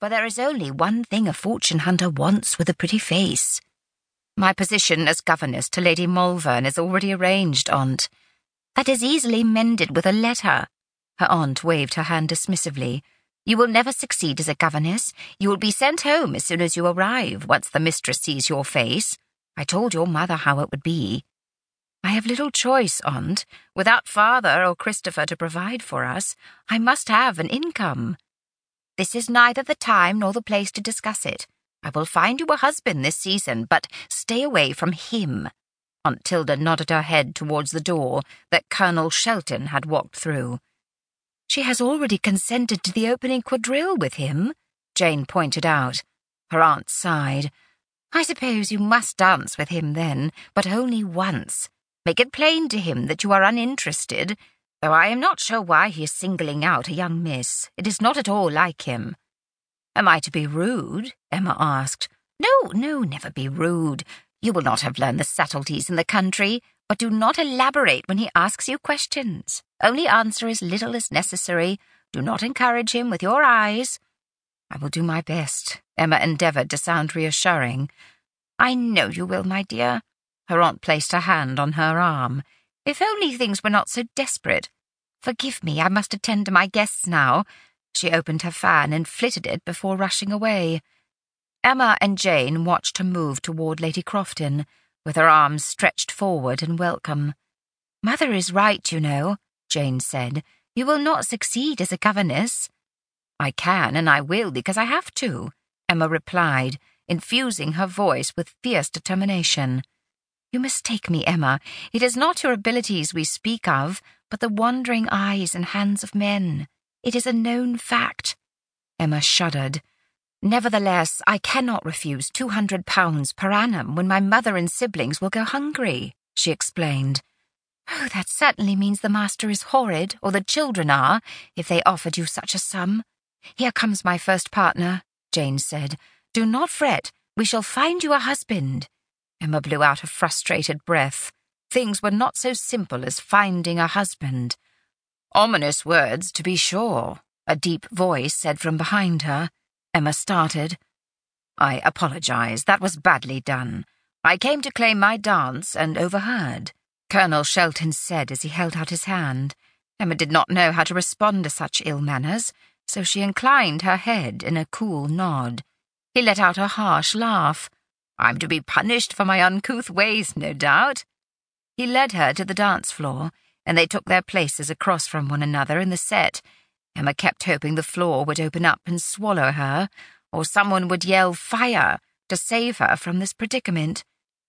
But there is only one thing a fortune hunter wants with a pretty face. My position as governess to Lady Malvern is already arranged, Aunt. That is easily mended with a letter." Her aunt waved her hand dismissively. "You will never succeed as a governess. You will be sent home as soon as you arrive, once the mistress sees your face. I told your mother how it would be." "I have little choice, Aunt. Without father or Christopher to provide for us, I must have an income." "This is neither the time nor the place to discuss it. I will find you a husband this season, but stay away from him." Aunt Tilda nodded her head towards the door that Colonel Shelton had walked through. "She has already consented to the opening quadrille with him," Jane pointed out. Her aunt sighed. "I suppose you must dance with him then, but only once. Make it plain to him that you are uninterested, though I am not sure why he is singling out a young miss. It is not at all like him." "Am I to be rude?" Emma asked. No, never be rude. You will not have learned the subtleties in the country, but do not elaborate when he asks you questions. Only answer as little as necessary. Do not encourage him with your eyes." "I will do my best," Emma endeavoured to sound reassuring. "I know you will, my dear." Her aunt placed her hand on her arm. "If only things were not so desperate. Forgive me, I must attend to my guests now." She opened her fan and flitted it before rushing away. Emma and Jane watched her move toward Lady Crofton, with her arms stretched forward in welcome. "Mother is right, you know," Jane said. "You will not succeed as a governess." "I can and I will because I have to," Emma replied, infusing her voice with fierce determination. "You mistake me, Emma. It is not your abilities we speak of, but the wandering eyes and hands of men. It is a known fact." Emma shuddered. "Nevertheless, I cannot refuse £200 per annum when my mother and siblings will go hungry," she explained. "Oh, that certainly means the master is horrid, or the children are, if they offered you such a sum. Here comes my first partner," Jane said. "Do not fret. We shall find you a husband." Emma blew out a frustrated breath. Things were not so simple as finding a husband. "Ominous words, to be sure," a deep voice said from behind her. Emma started. "I apologize. That was badly done. I came to claim my dance and overheard," Colonel Shelton said as he held out his hand. Emma did not know how to respond to such ill manners, so she inclined her head in a cool nod. He let out a harsh laugh. "I'm to be punished for my uncouth ways, no doubt." He led her to the dance floor, and they took their places across from one another in the set. Emma kept hoping the floor would open up and swallow her, or someone would yell "fire" to save her from this predicament.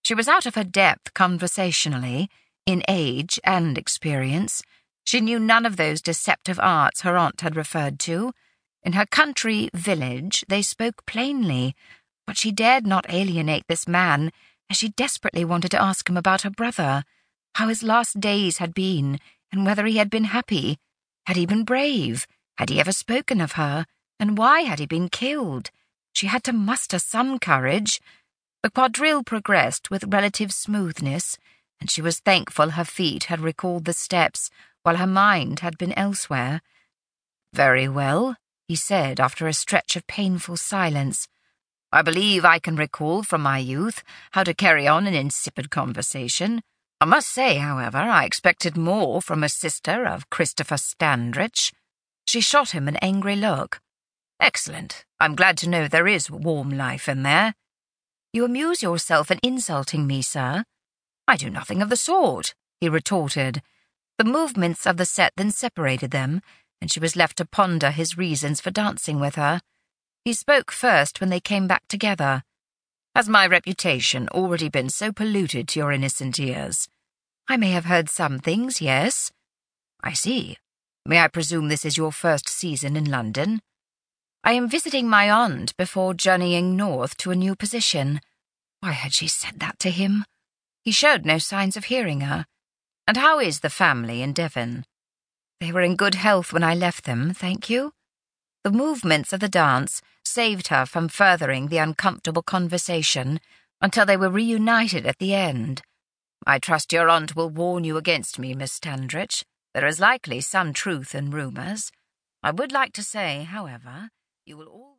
She was out of her depth conversationally, in age and experience. She knew none of those deceptive arts her aunt had referred to. In her country village they spoke plainly, but she dared not alienate this man, as she desperately wanted to ask him about her brother, how his last days had been, and whether he had been happy. Had he been brave? Had he ever spoken of her? And why had he been killed? She had to muster some courage. The quadrille progressed with relative smoothness, and she was thankful her feet had recalled the steps while her mind had been elsewhere. "Very well," he said after a stretch of painful silence. "I believe I can recall from my youth how to carry on an insipid conversation. I must say, however, I expected more from a sister of Christopher Standrich." She shot him an angry look. "Excellent. I'm glad to know there is warm life in there." "You amuse yourself in insulting me, sir." "I do nothing of the sort," he retorted. The movements of the set then separated them, and she was left to ponder his reasons for dancing with her. He spoke first when they came back together. "Has my reputation already been so polluted to your innocent ears?" "I may have heard some things, yes." "I see. May I presume this is your first season in London?" "I am visiting my aunt before journeying north to a new position." Why had she said that to him? He showed no signs of hearing her. "And how is the family in Devon?" "They were in good health when I left them, thank you." The movements of the dance saved her from furthering the uncomfortable conversation until they were reunited at the end. "I trust your aunt will warn you against me, Miss Standrich. There is likely some truth in rumours. I would like to say, however, you will all..."